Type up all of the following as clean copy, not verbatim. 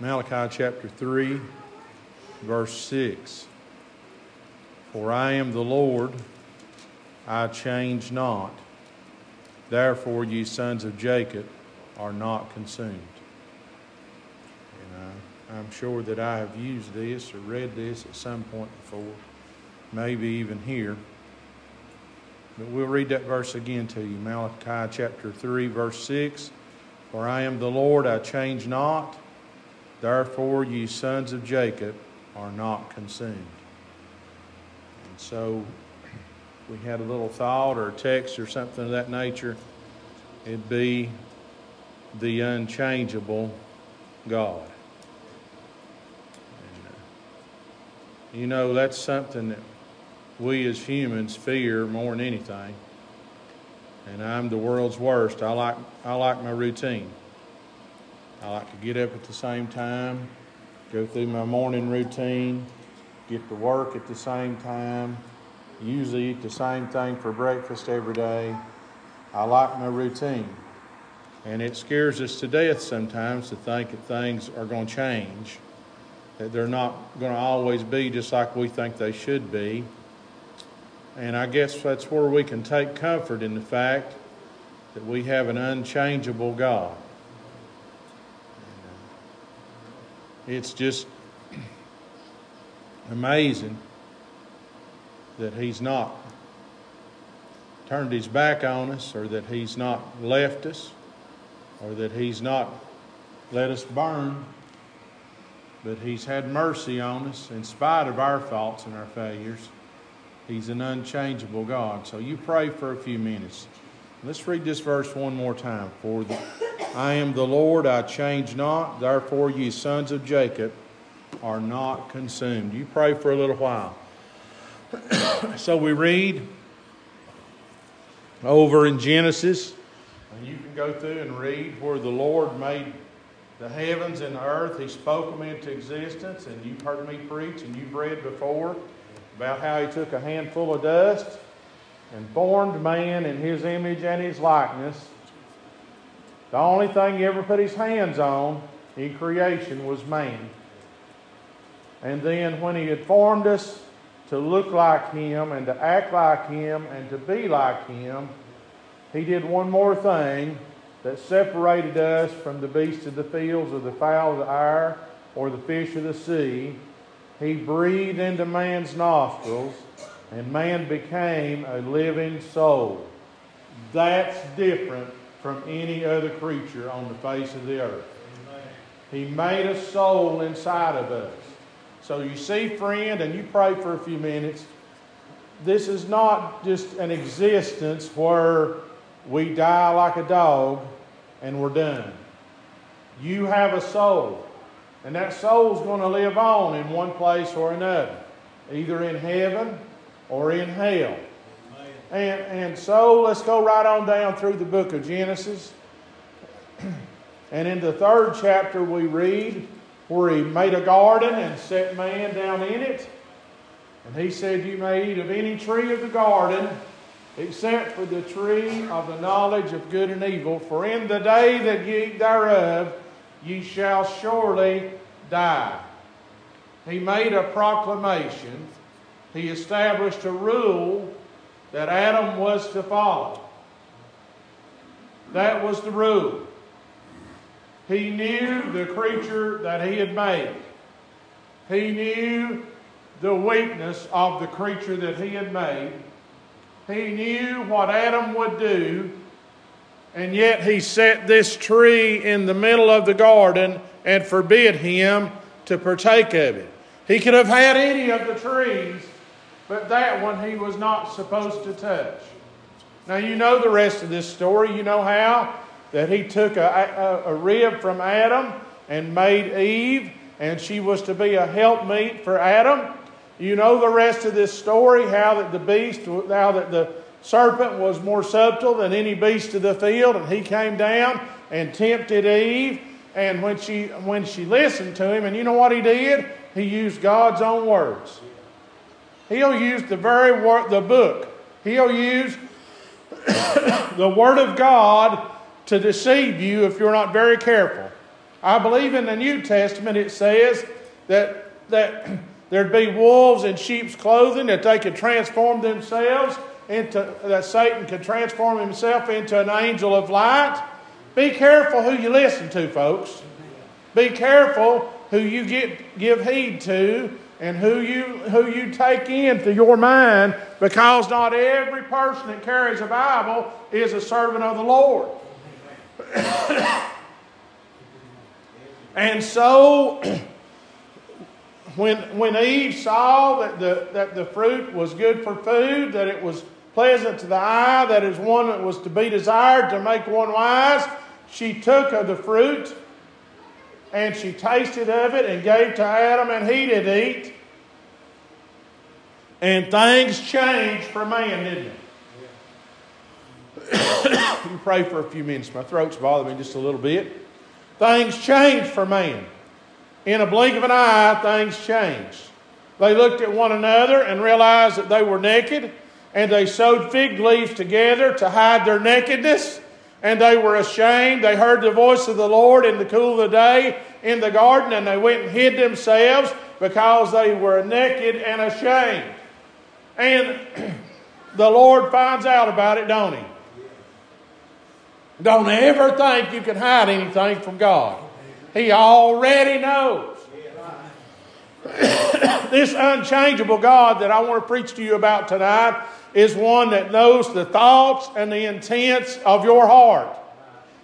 Malachi chapter 3, verse 6. For I am the Lord, I change not. Therefore ye sons of Jacob are not consumed. And I'm sure that I have used this or read this at some point before, maybe even here. But we'll read that verse again to you. Malachi chapter 3, verse 6. For I am the Lord, I change not. Therefore ye sons of Jacob are not consumed. And so we had a little thought or a text or something of that nature. It'd be the unchangeable God. And, you know, that's something that we as humans fear more than anything. And I'm the world's worst. I like my routine. I like to get up at the same time, go through my morning routine, get to work at the same time, usually eat the same thing for breakfast every day. I like my routine. And it scares us to death sometimes to think that things are going to change, that they're not going to always be just like we think they should be. And I guess that's where we can take comfort in the fact that we have an unchangeable God. It's just amazing that He's not turned His back on us, or that He's not left us, or that He's not let us burn, but He's had mercy on us in spite of our faults and our failures. He's an unchangeable God. So you pray for a few minutes. Let's read this verse one more time. For I am the Lord, I change not, therefore ye sons of Jacob are not consumed. You pray for a little while. So we read over in Genesis, and you can go through and read where the Lord made the heavens and the earth. He spoke them into existence, and you've heard me preach, and you've read before about how He took a handful of dust and formed man in His image and His likeness. The only thing He ever put His hands on in creation was man. And then when He had formed us to look like Him and to act like Him and to be like Him, He did one more thing that separated us from the beasts of the fields or the fowl of the air or the fish of the sea. He breathed into man's nostrils, and man became a living soul. That's different from any other creature on the face of the earth. Amen. He made a soul inside of us. So you see, friend, and you pray for a few minutes, this is not just an existence where we die like a dog and we're done. You have a soul. And that soul's going to live on in one place or another, either in heaven or in hell. And so let's go right on down through the book of Genesis. And in the third chapter we read where He made a garden and set man down in it. And He said, you may eat of any tree of the garden except for the tree of the knowledge of good and evil. For in the day that ye eat thereof, ye shall surely die. He made a proclamation. He established a rule that Adam was to follow. That was the rule. He knew the creature that He had made. He knew the weakness of the creature that He had made. He knew what Adam would do. And yet He set this tree in the middle of the garden and forbid him to partake of it. He could have had any of the trees, but that one he was not supposed to touch. Now you know the rest of this story. You know how that He took a rib from Adam and made Eve, and she was to be a helpmeet for Adam. You know the rest of this story, how that the beast, how that the serpent was more subtle than any beast of the field, and he came down and tempted Eve. And when she listened to him, and you know what he did? He used God's own words. He'll use the very word, the book. He'll use the Word of God to deceive you if you're not very careful. I believe in the New Testament it says that there'd be wolves in sheep's clothing, that they could transform themselves into, that Satan could transform himself into an angel of light. Be careful who you listen to, folks. Be careful who you give heed to and who you take into your mind, because not every person that carries a Bible is a servant of the Lord. And so when Eve saw that the fruit was good for food, that it was pleasant to the eye, that is one that was to be desired to make one wise, she took of the fruit and she tasted of it and gave to Adam, and he did eat. And things changed for man, didn't it? Yeah. You pray for a few minutes. My throat's bothering me just a little bit. Things changed for man. In a blink of an eye, things changed. They looked at one another and realized that they were naked, and they sewed fig leaves together to hide their nakedness. And they were ashamed. They heard the voice of the Lord in the cool of the day in the garden, and they went and hid themselves because they were naked and ashamed. And the Lord finds out about it, don't he? Don't ever think you can hide anything from God. He already knows. This unchangeable God that I want to preach to you about tonight is one that knows the thoughts and the intents of your heart.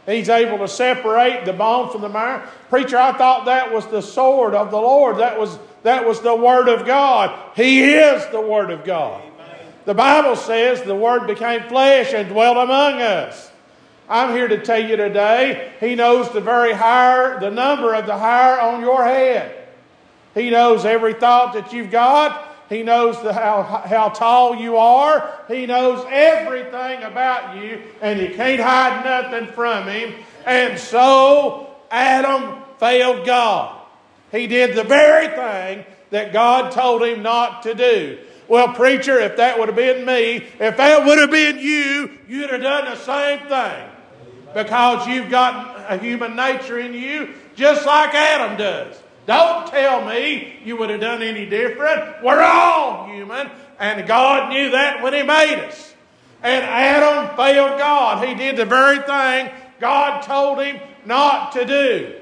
He's able to separate the bone from the marrow. Preacher, I thought that was the sword of the Lord. That was the Word of God. He is the Word of God. Amen. The Bible says the Word became flesh and dwelt among us. I'm here to tell you today, He knows the number of the hair on your head. He knows every thought that you've got. He knows how tall you are. He knows everything about you, and you can't hide nothing from Him. And so Adam failed God. He did the very thing that God told him not to do. Well, preacher, if that would have been me, if that would have been you, you'd have done the same thing, because you've got a human nature in you just like Adam does. Don't tell me you would have done any different. We're all human, and God knew that when He made us. And Adam failed God. He did the very thing God told him not to do.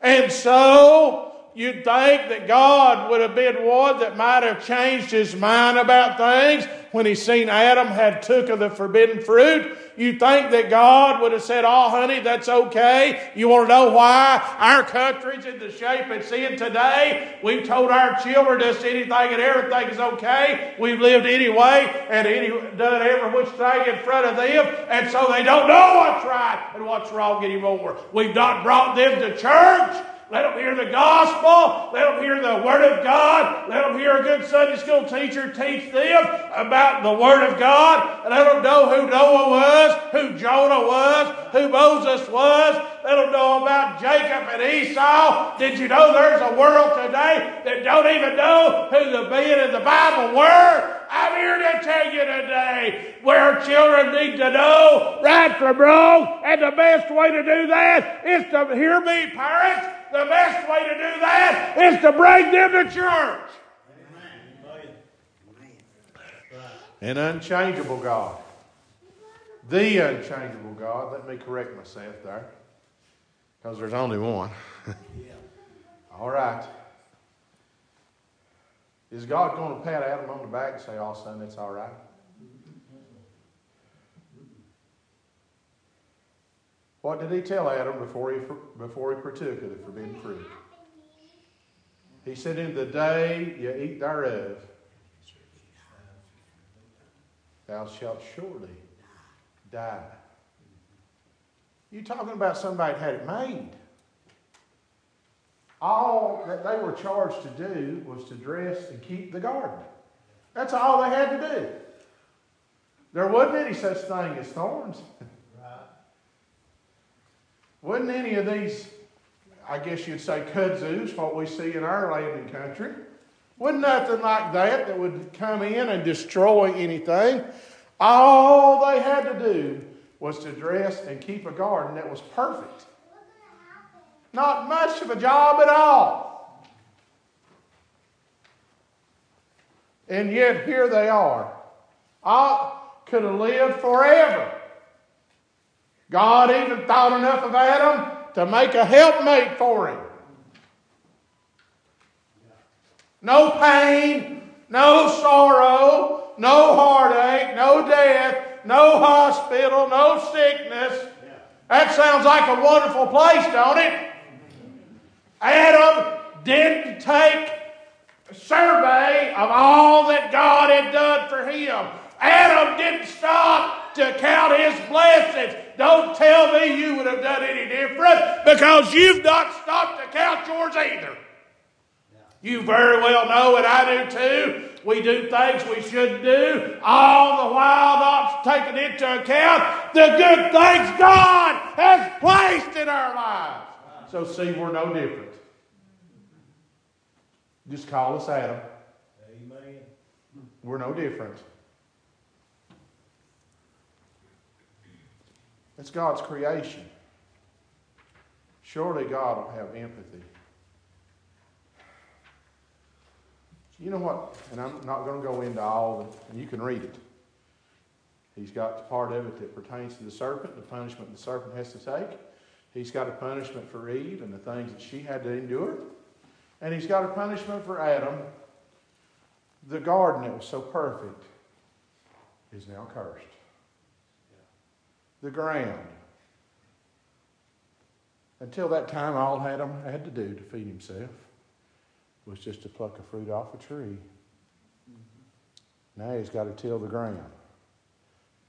And so you'd think that God would have been one that might have changed His mind about things when He seen Adam had took of the forbidden fruit. You think that God would have said, "Oh, honey, that's okay." You want to know why our country's in the shape it's in today? We've told our children just anything and everything is okay. We've lived anyway and done every which thing in front of them, and so they don't know what's right and what's wrong anymore. We've not brought them to church. Let them hear the gospel. Let them hear the Word of God. Let them hear a good Sunday school teacher teach them about the Word of God. Let them know who Noah was, who Jonah was, who Moses was. Let them know about Jacob and Esau. Did you know there's a world today that don't even know who the men in the Bible were? I'm here to tell you today where children need to know right from wrong, and the best way to do that is to hear me, parents. The best way to do that is to bring them to church. Amen. An unchangeable God. The unchangeable God. Let me correct myself there, because there's only one. All right. Is God going to pat Adam on the back and say, "Oh, son, that's all right"? What did He tell Adam before he partook of the forbidden fruit? He said, "In the day you eat thereof, thou shalt surely die." You're talking about somebody that had it made. All that they were charged to do was to dress and keep the garden. That's all they had to do. There wasn't any such thing as thorns. Wasn't any of these, I guess you'd say, kudzus, what we see in our land and country. Wasn't nothing like that would come in and destroy anything. All they had to do was to dress and keep a garden that was perfect. Not much of a job at all. And yet here they are. I could have lived forever. God even thought enough of Adam to make a helpmate for him. No pain, no sorrow, no heartache, no death, no hospital, no sickness. That sounds like a wonderful place, don't it? Adam didn't take a survey of all that God had done for him. Adam didn't stop to count his blessings. Don't tell me you would have done any different, because you've not stopped to count yours either. You very well know, and I do too, we do things we shouldn't do, all the while not taking into account the good things God has placed in our lives. So see, we're no different. Just call us Adam. Amen. We're no different. It's God's creation. Surely God will have empathy. You know what? And I'm not going to go into all of it, and you can read it. He's got the part of it that pertains to the serpent, the punishment the serpent has to take. He's got a punishment for Eve and the things that she had to endure. And he's got a punishment for Adam. The garden that was so perfect is now cursed. The ground. Until that time, all Adam had to do to feed himself was just to pluck a fruit off a tree. Now he's got to till the ground.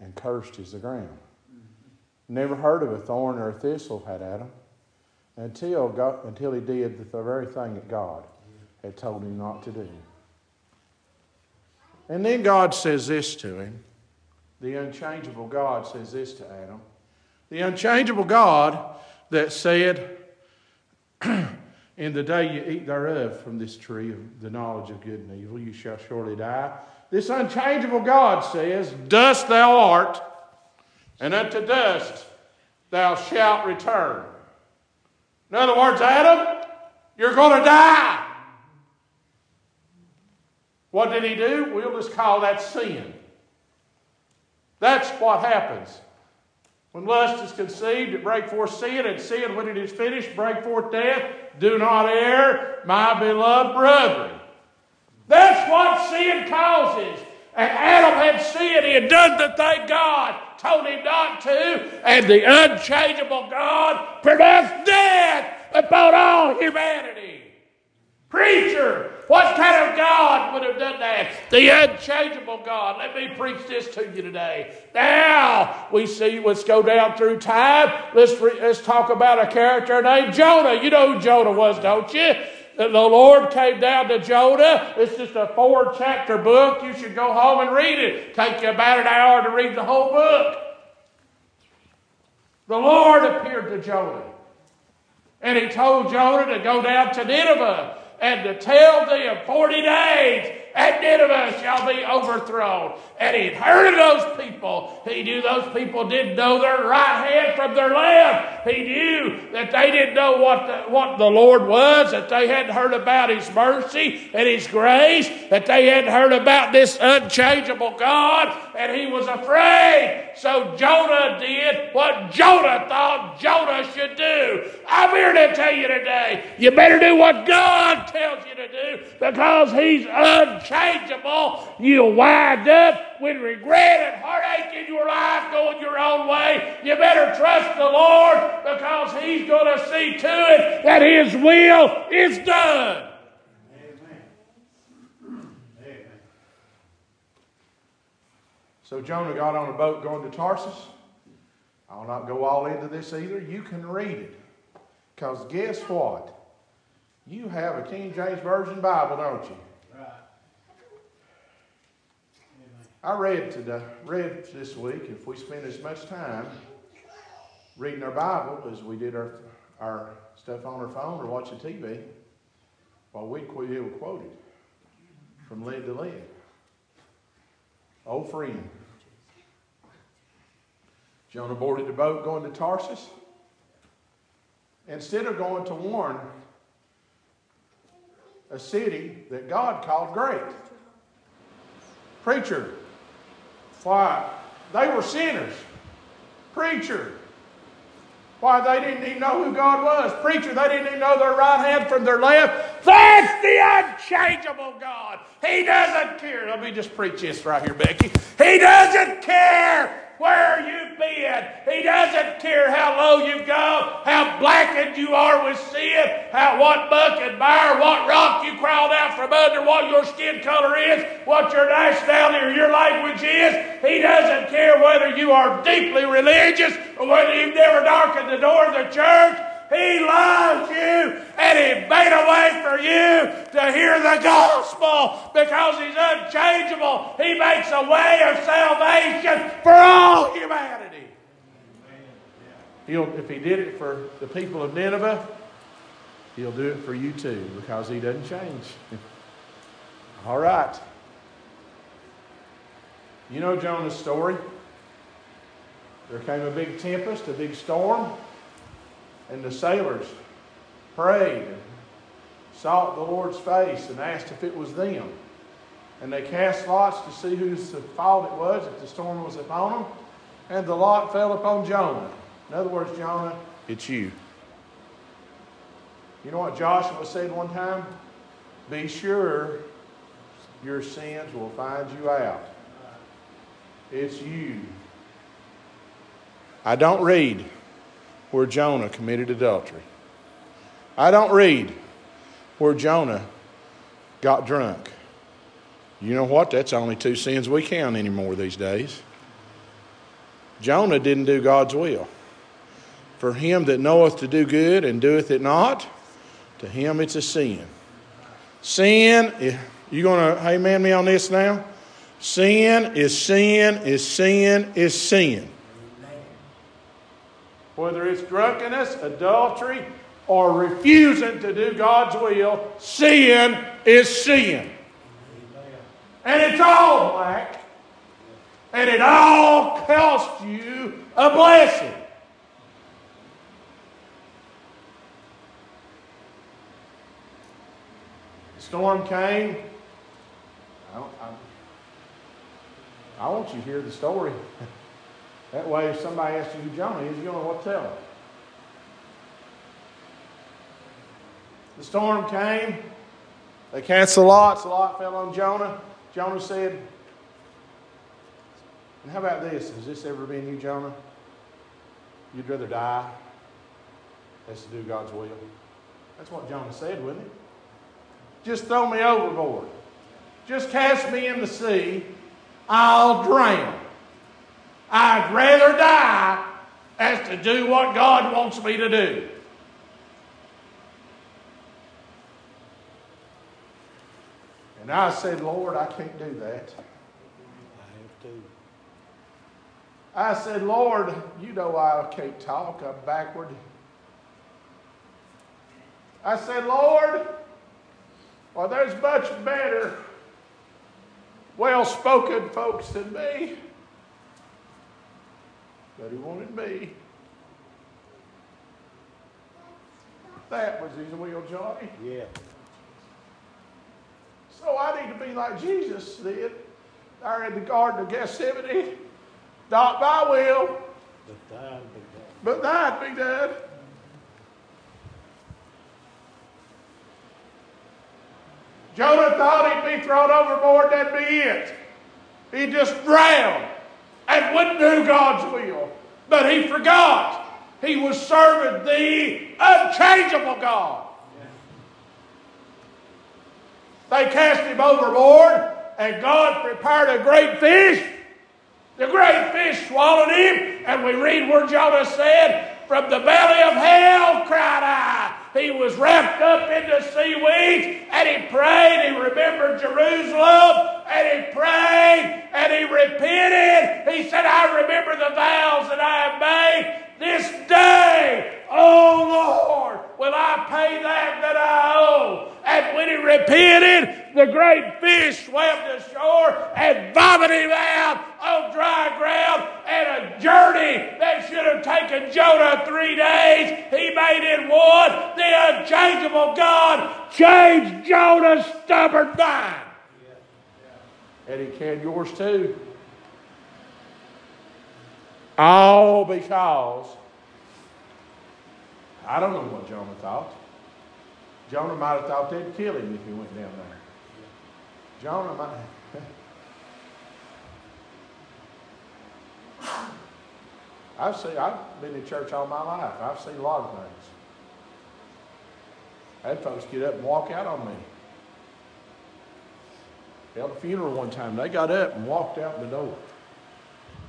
And cursed is the ground. Never heard of a thorn or a thistle had Adam until he did the very thing that God had told him not to do. And then God says this to him. The unchangeable God says this to Adam. The unchangeable God that said, "In the day you eat thereof from this tree of the knowledge of good and evil, you shall surely die." This unchangeable God says, "Dust thou art, and unto dust thou shalt return." In other words, Adam, you're going to die. What did he do? We'll just call that sin. That's what happens. When lust is conceived, it breaks forth sin, and sin, when it is finished, breaks forth death. Do not err, my beloved brethren. That's what sin causes. And Adam had sinned. He had done the thing God told him not to, and the unchangeable God pronounced death upon all humanity. Preacher, what kind of God would have done that? The unchangeable God. Let me preach this to you today. Now we see, let's go down through time. Let's talk about a character named Jonah. You know who Jonah was, don't you? The Lord came down to Jonah. It's just a 4-chapter book. You should go home and read it. Take you about an hour to read the whole book. The Lord appeared to Jonah. And he told Jonah to go down to Nineveh and to tell them 40 days and Nineveh shall be overthrown. And he had heard of those people. He knew those people didn't know their right hand from their left. He knew that they didn't know what the Lord was, that they hadn't heard about His mercy and His grace, that they hadn't heard about this unchangeable God, and he was afraid. So Jonah did what Jonah thought Jonah should do. I'm here to tell you today, you better do what God tells you to do, because He's unchangeable. You'll wind up with regret and heartache in your life going your own way. You better trust the Lord, because He's going to see to it that His will is done. Amen. Amen. So Jonah got on a boat going to Tarsus. I'll not go all into this either. You can read it. Because guess what? You have a King James Version Bible, don't you? I read this week, if we spend as much time reading our Bible as we did our stuff on our phone or watching TV, well, we'll quote it from lid to lid. Oh, friend. Jonah boarded the boat going to Tarsus, instead of going to warn a city that God called great. Preacher, why? They were sinners. Preacher, why? They didn't even know who God was. Preacher, they didn't even know their right hand from their left. That's the unchangeable God. He doesn't care. Let me just preach this right here, Becky. He doesn't care where you've been. He doesn't care how low you've gone, how blackened you are with sin, how what muck and mire, what rock you crawled out from under, what your skin color is, what your nationality or your language is. He doesn't care whether you are deeply religious or whether you've never darkened the door of the church. He loves you, and He made a way for you to hear the gospel because He's unchangeable. He makes a way of salvation for all humanity. If He did it for the people of Nineveh, He'll do it for you too because He doesn't change. All right. You know Jonah's story. There came a big tempest, a big storm. And the sailors prayed and sought the Lord's face and asked if it was them. And they cast lots to see whose fault it was, if the storm was upon them. And the lot fell upon Jonah. In other words, Jonah, it's you. You know what Joshua said one time? Be sure your sins will find you out. It's you. I don't read where Jonah committed adultery. I don't read where Jonah got drunk. You know what? That's only two sins we count anymore these days. Jonah didn't do God's will. For him that knoweth to do good and doeth it not, to him it's a sin. Sin, you going to amen me on this now? Sin is sin is sin is sin. Whether it's drunkenness, adultery, or refusing to do God's will, sin is sin. And it's all black. And it all costs you a blessing. The storm came. I want you to hear the story. That way, if somebody asks you who Jonah is, you don't know what to tell them. The storm came. They cast the lots. The lot fell on Jonah. Jonah said, and how about this? Has this ever been you, Jonah? You'd rather die as to do God's will. That's what Jonah said, wasn't it? Just throw me overboard. Just cast me in the sea. I'll drown. I'd rather die as to do what God wants me to do. And I said, Lord, I can't do that. I said, Lord, you know I can't talk. I'm backward. I said, Lord, well, there's much better, well-spoken folks than me. But He wanted me. That was His will, Johnny. Yeah. So I need to be like Jesus did there in the Garden of Gethsemane. Not my will, but thine be done. But thine be done. Jonah thought he'd be thrown overboard, that'd be it. He'd just drown. And wouldn't do God's will. But he forgot. He was serving the unchangeable God. Yeah. They cast him overboard. And God prepared a great fish. The great fish swallowed him. And we read where Jonah said, from the belly of hell cried I. He was wrapped up into seaweed, and he prayed. He remembered Jerusalem, and he prayed, and he repented. He said, I remember the vows that I have made this day. Oh, Lord, will I pay that I owe? And when he repented, the great fish swept ashore and vomited him out on dry ground, and a journey that should have taken Jonah 3 days, he made it one. The unchangeable God changed Jonah's stubborn mind. And he can yours too. All because, I don't know what Jonah thought. Jonah might have thought they'd kill him if he went down there. Jonah might. I've been in church all my life. I've seen a lot of things. I had folks get up and walk out on me. Held a funeral one time. They got up and walked out the door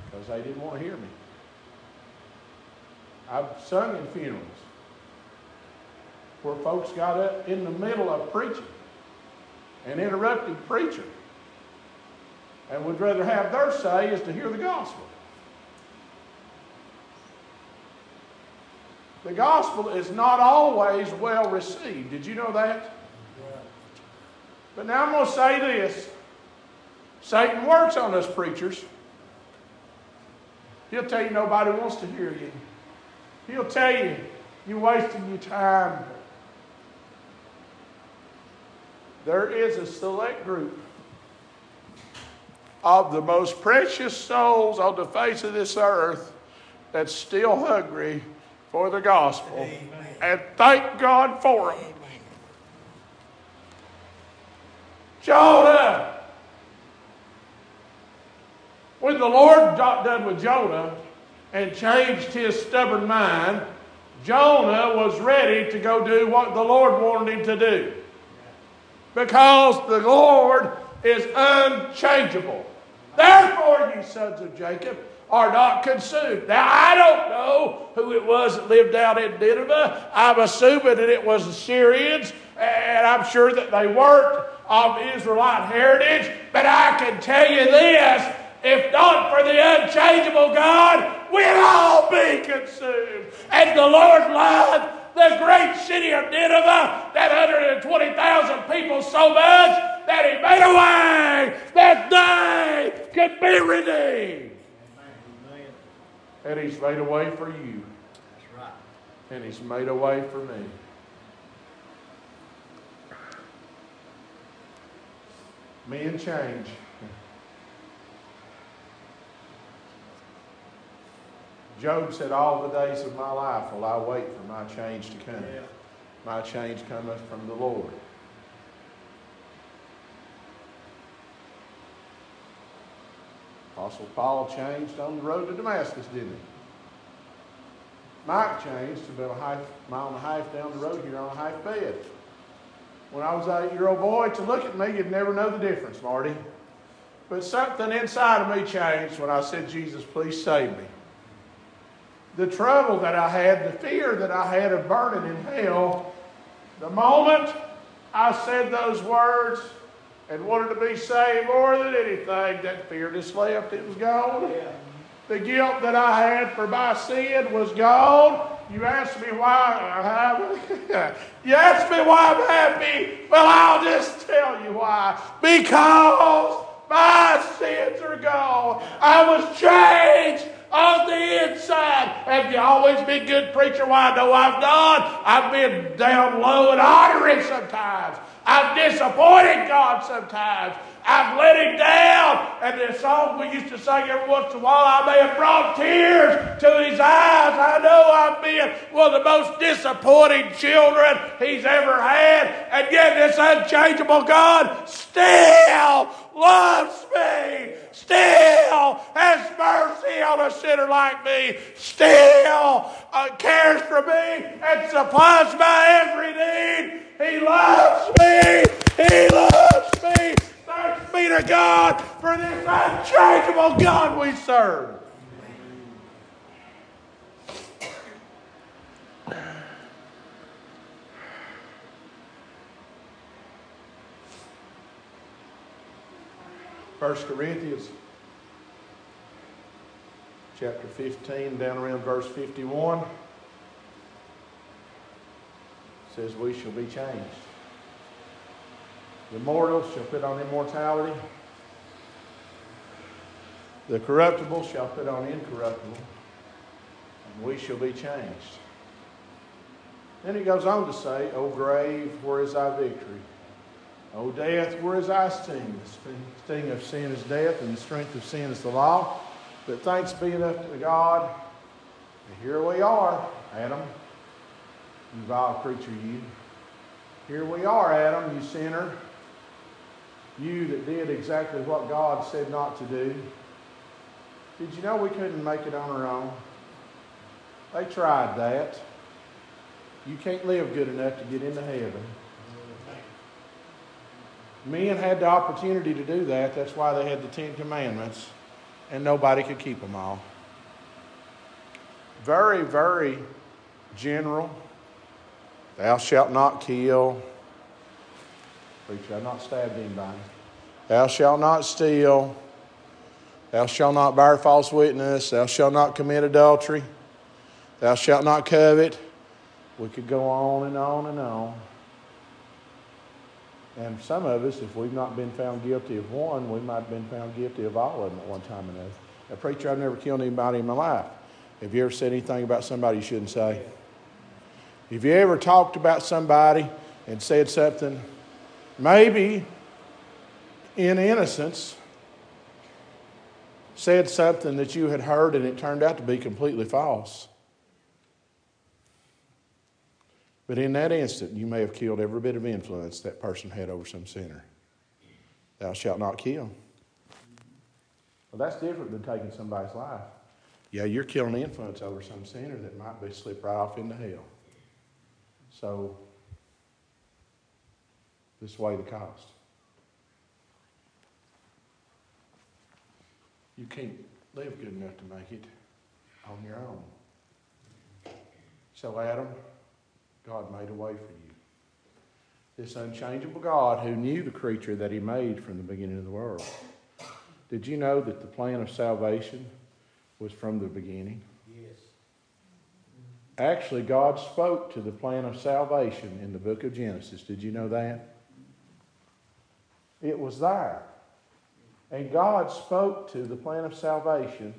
because they didn't want to hear me. I've sung in funerals where folks got up in the middle of preaching and interrupted the preacher and would rather have their say is to hear the gospel. The gospel is not always well received. Did you know that? Yeah. But now I'm going to say this. Satan works on us preachers. He'll tell you nobody wants to hear you. He'll tell you you're wasting your time. There is a select group of the most precious souls on the face of this earth that's still hungry for the gospel. Amen. And thank God for them. Jonah! When the Lord got done with Jonah and changed his stubborn mind, Jonah was ready to go do what the Lord wanted him to do. Because the Lord is unchangeable. Therefore, you sons of Jacob are not consumed. Now, I don't know who it was that lived down in Nineveh. I'm assuming that it was the Syrians, and I'm sure that they weren't of Israelite heritage. But I can tell you this, if not for the unchangeable God, we'd all be consumed. And the Lord loved the great city of Nineveh, that 120,000 people, so much that he made a way that they could be redeemed. Amen. And he's made a way for you. That's right. And he's made a way for me. Men change. Job said, all the days of my life will I wait for my change to come. Yeah. My change cometh from the Lord. Apostle Paul changed on the road to Damascus, didn't he? Mike changed about a mile and a half down the road here on a half bed. When I was an 8-year-old boy, to look at me, you'd never know the difference, Marty. But something inside of me changed when I said, Jesus, please save me. The trouble that I had, the fear that I had of burning in hell, the moment I said those words and wanted to be saved more than anything, that fear just left. It was gone. Yeah. The guilt that I had for my sin was gone. You asked me why. You asked me why I'm happy. Well, I'll just tell you why. Because my sins are gone. I was changed on the inside. Have you always been good, preacher? Why? No, I've not. I've been down low and honoring sometimes. I've disappointed God sometimes. I've let him down. And the song we used to sing every once in a while, I may have brought tears to his eyes. I know I've been one of the most disappointing children he's ever had. And yet this unchangeable God still loves me. Still has mercy on a sinner like me. Still cares for me and supplies my every need. He loves me. He loves me. Thanks be to God for this unchangeable God we serve. First Corinthians chapter 15, down around verse 51. Says we shall be changed. The mortal shall put on immortality. The corruptible shall put on incorruptible. And we shall be changed. Then he goes on to say, O grave, where is thy victory? O death, where is thy sting? The sting of sin is death, and the strength of sin is the law. But thanks be enough to God. And here we are, Adam, you vile creature, you. Here we are, Adam, you sinner. You that did exactly what God said not to do. Did you know we couldn't make it on our own? They tried that. You can't live good enough to get into heaven. Men had the opportunity to do that. That's why they had the 10 Commandments, and nobody could keep them all. Very, very general. Thou shalt not kill. Preacher, I've not stabbed anybody. Thou shalt not steal. Thou shalt not bear false witness. Thou shalt not commit adultery. Thou shalt not covet. We could go on and on and on. And some of us, if we've not been found guilty of one, we might have been found guilty of all of them at one time or another. A preacher, I've never killed anybody in my life. Have you ever said anything about somebody you shouldn't say? Have you ever talked about somebody and said something, maybe in innocence, said something that you had heard and it turned out to be completely false? But in that instant, you may have killed every bit of influence that person had over some sinner. Thou shalt not kill. Well, that's different than taking somebody's life. Yeah, you're killing influence over some sinner that might be slip right off into hell. So, this way the cost. You can't live good enough to make it on your own. So, Adam, God made a way for you. This unchangeable God who knew the creature that he made from the beginning of the world. Did you know that the plan of salvation was from the beginning? Yes. Actually, God spoke to the plan of salvation in the book of Genesis. Did you know that? It was there. And God spoke to the plan of salvation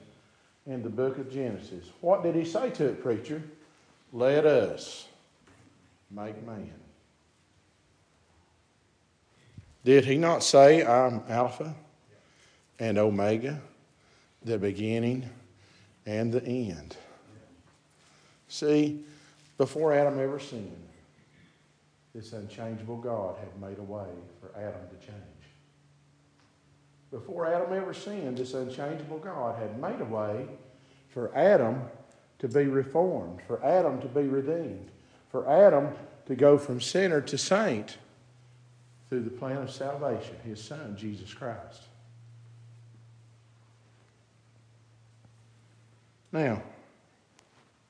in the book of Genesis. What did he say to it, preacher? Let us make man. Did he not say, I'm Alpha and Omega, the beginning and the end? See, before Adam ever sinned, this unchangeable God had made a way for Adam to change. Before Adam ever sinned, this unchangeable God had made a way for Adam to be reformed, for Adam to be redeemed, for Adam to go from sinner to saint through the plan of salvation, his son, Jesus Christ. Now,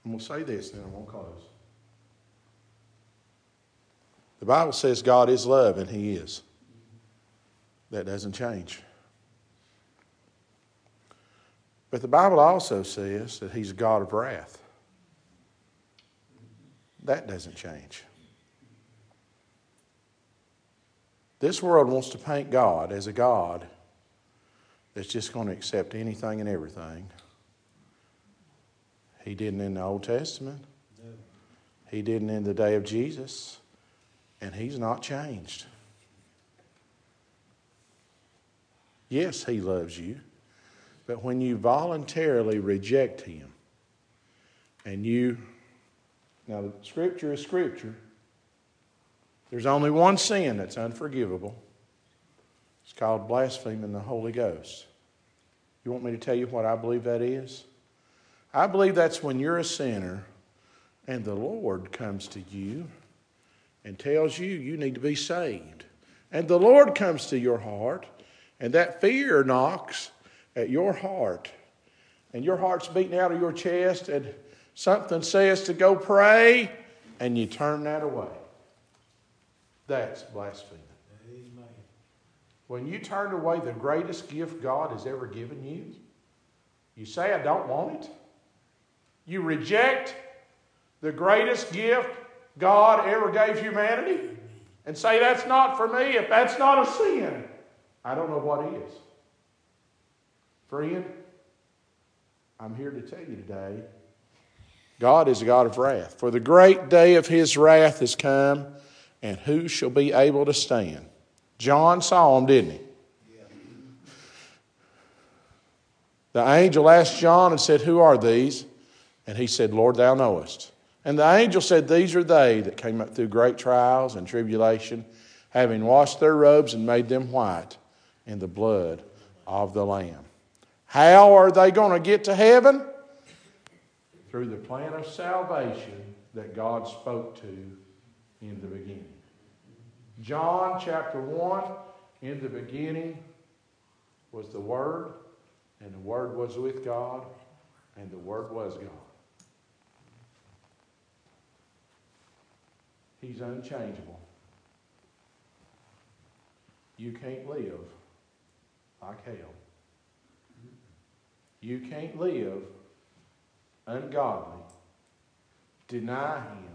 I'm going to say this, then I'm going to close. The Bible says God is love, and he is. That doesn't change. But the Bible also says that he's a God of wrath. That doesn't change. This world wants to paint God as a God that's just going to accept anything and everything. He didn't in the Old Testament. He didn't in the day of Jesus. And he's not changed. Yes, he loves you. But when you voluntarily reject him and you... Now, Scripture is Scripture. There's only one sin that's unforgivable. It's called blaspheming the Holy Ghost. You want me to tell you what I believe that is? I believe that's when you're a sinner and the Lord comes to you and tells you you need to be saved. And the Lord comes to your heart and that fear knocks at your heart. And your heart's beating out of your chest and something says to go pray, and you turn that away. That's blasphemy. Amen. When you turn away the greatest gift God has ever given you, you say, I don't want it. You reject the greatest gift God ever gave humanity. and say, that's not for me, if that's not a sin, I don't know what is. Friend, I'm here to tell you today, God is a God of wrath. For the great day of his wrath is come, and who shall be able to stand? John saw him, didn't he? Yeah. The angel asked John and said, who are these? And he said, Lord, thou knowest. And the angel said, these are they that came up through great trials and tribulation, having washed their robes and made them white in the blood of the Lamb. How are they going to get to heaven? Through the plan of salvation that God spoke to in the beginning. John chapter 1, in the beginning was the Word, and the Word was with God, and the Word was God. He's unchangeable. You can't live like hell. You can't live ungodly, deny him,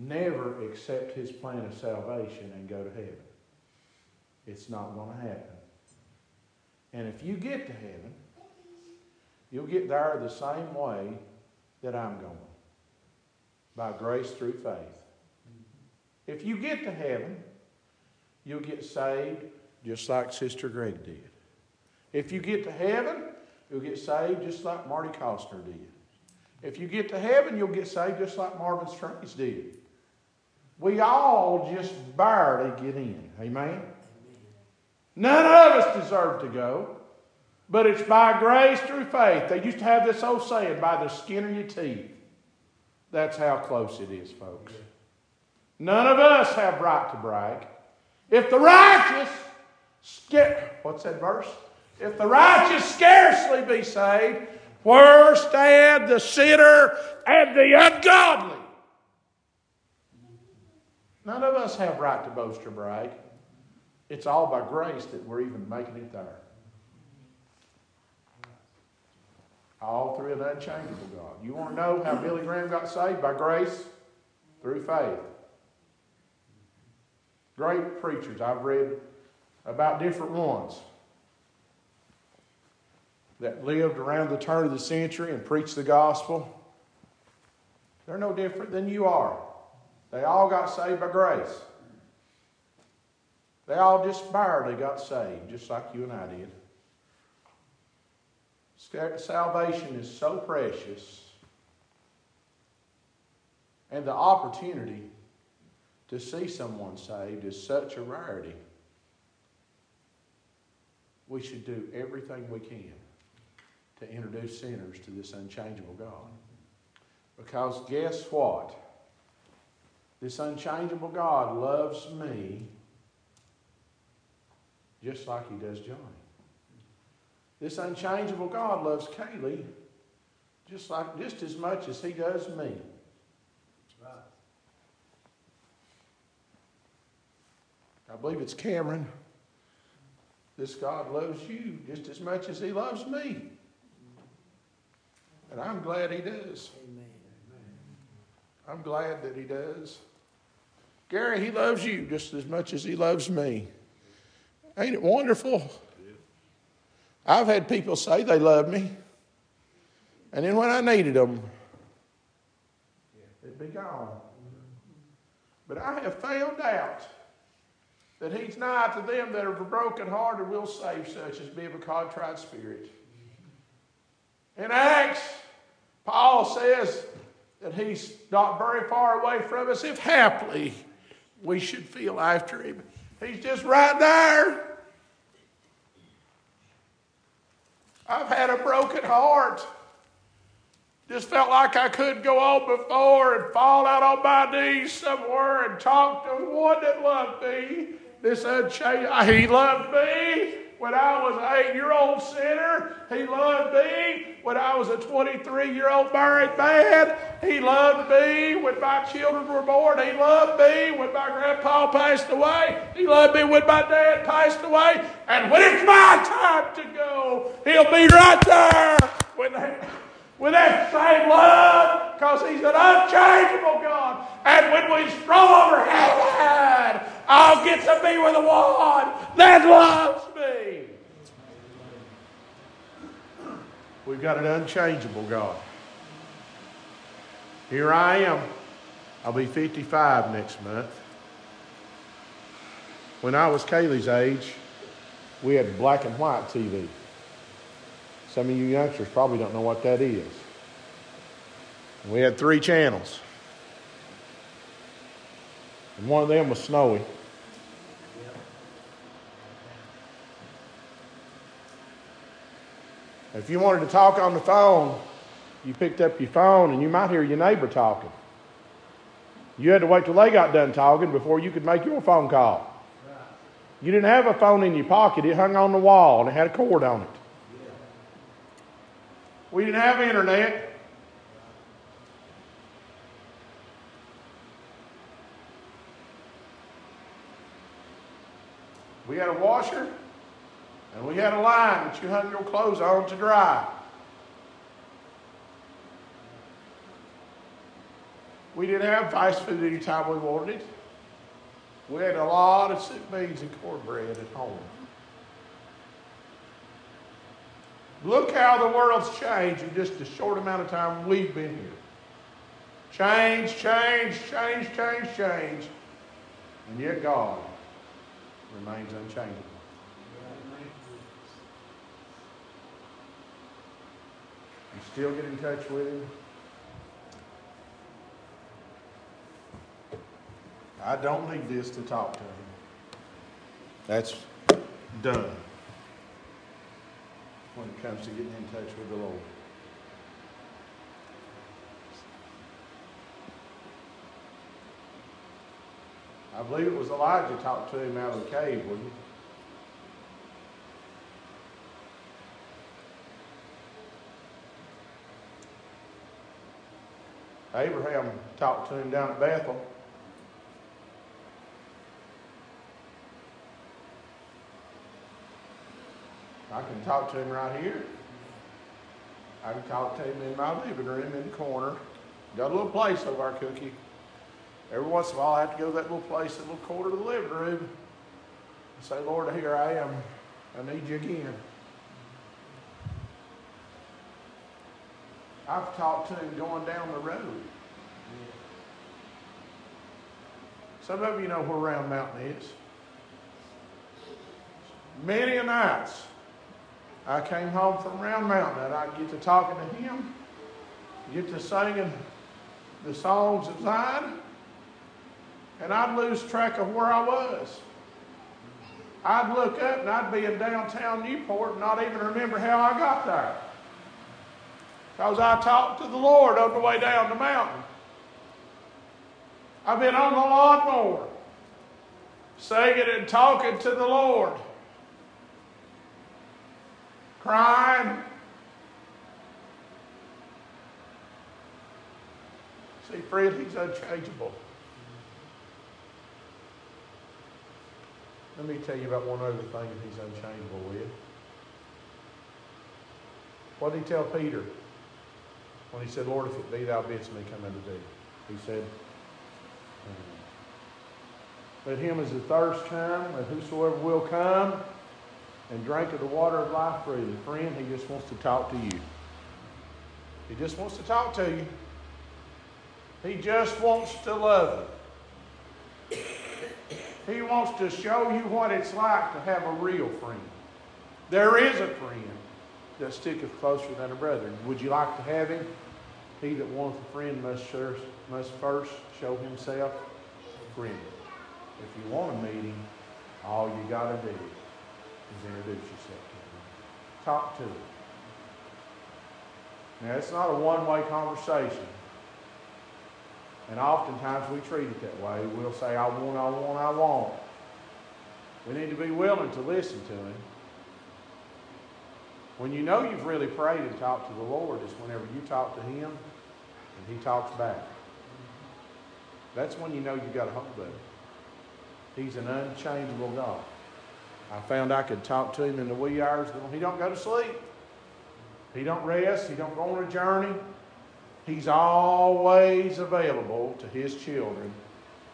never accept his plan of salvation and go to heaven. It's not going to happen. And if you get to heaven, you'll get there the same way that I'm going, by grace through faith. If you get to heaven, you'll get saved just like Sister Greg did. If you get to heaven, you'll get saved just like Marty Costner did. If you get to heaven, you'll get saved just like Marvin Strange did. We all just barely get in. Amen? None of us deserve to go, but it's by grace through faith. They used to have this old saying, by the skin of your teeth. That's how close it is, folks. None of us have right to brag. If the righteous, what's that verse? If the righteous scarcely be saved, where stand the sinner and the ungodly? None of us have right to boast or brag. It's all by grace that we're even making it there. All through an unchangeable God. You want to know how Billy Graham got saved? By grace, through faith. Great preachers. I've read about different ones that lived around the turn of the century and preached the gospel. They're no different than you are. They all got saved by grace. They all just barely got saved, just like you and I did. Salvation is so precious, and the opportunity to see someone saved is such a rarity. We should do everything we can to introduce sinners to this unchangeable God. Because guess what? This unchangeable God loves me just like he does Johnny. This unchangeable God loves Kaylee just as much as he does me. Right. I believe it's Cameron. This God loves you just as much as he loves me. And I'm glad he does. Amen. I'm glad that he does. Gary, he loves you just as much as he loves me. Ain't it wonderful? Yeah. I've had people say they love me, and then when I needed them, they'd be gone. But I have found out that he's nigh to them that are broken hearted, will save such as be of a contrite spirit. In Acts, Paul says that he's not very far away from us if haply we should feel after him. He's just right there. I've had a broken heart. Just felt like I could go on before and fall out on my knees somewhere and talk to one that loved me. This unchanged, he loved me. When I was an 8-year-old sinner, he loved me. When I was a 23-year-old married man, he loved me. When my children were born, he loved me. When my grandpa passed away, he loved me. When my dad passed away, and when it's my time to go, he'll be right there with that same love, because he's an unchangeable God. And when we stroll over hell, love gets at me with a wand that loves me. We've got an unchangeable God. Here I am. I'll be 55 next month. When I was Kaylee's age, we had black and white TV. Some of you youngsters probably don't know what that is. We had 3 channels. And one of them was Snowy. If you wanted to talk on the phone, you picked up your phone and you might hear your neighbor talking. You had to wait till they got done talking before you could make your phone call. You didn't have a phone in your pocket. It hung on the wall and it had a cord on it. We didn't have internet. We had a washer and we had a line that you hung your clothes on to dry. We didn't have fast food anytime we wanted it. We had a lot of soup, beans, and cornbread at home. Look how the world's changed in just a short amount of time we've been here. Change, change, change, change, change. And yet God remains unchangeable. You still get in touch with Him? I don't need this to talk to Him. That's done when it comes to getting in touch with the Lord. I believe it was Elijah talked to Him out of the cave, wouldn't it? Abraham talked to Him down at Bethel. I can talk to Him right here. I can talk to Him in my living room in the corner. Got a little place over our cookie. Every once in a while I have to go to that little place, that little corner of the living room and say, Lord, here I am. I need you again. I've talked to Him going down the road. Some of you know where Round Mountain is. Many a nights I came home from Round Mountain and I'd get to talking to Him, get to singing the songs of Zion, and I'd lose track of where I was. I'd look up and I'd be in downtown Newport and not even remember how I got there. Because I talked to the Lord on the way down the mountain. I've been on the lawnmower, singing and talking to the Lord. Crying. See, friend, He's unchangeable. Let me tell you about one other thing that He's unchangeable with. What did He tell Peter when he said, Lord, if it be Thou bidst me come unto Thee? He said, let him as the thirst come, let whosoever will come, and drink of the water of life freely. Friend, He just wants to talk to you. He just wants to talk to you. He just wants to love you. He wants to show you what it's like to have a real friend. There is a friend that sticketh closer than a brother. Would you like to have him? He that wants a friend must first show himself friendly. If you want to meet him, all you got to do is introduce yourself to him. Talk to him. Now, it's not a one-way conversation. And oftentimes we treat it that way. We'll say, I want, I want, I want. We need to be willing to listen to him. When you know you've really prayed and talked to the Lord is whenever you talk to him and he talks back. That's when you know you've got a hold of him. He's an unchangeable God. I found I could talk to him in the wee hours. He don't go to sleep. He don't rest. He don't go on a journey. He's always available to his children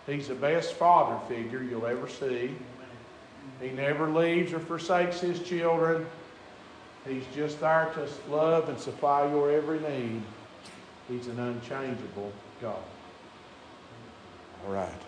He's the best father figure you'll ever see. He never leaves or forsakes his children. He's just there to love and supply your every need. He's an unchangeable God. All right.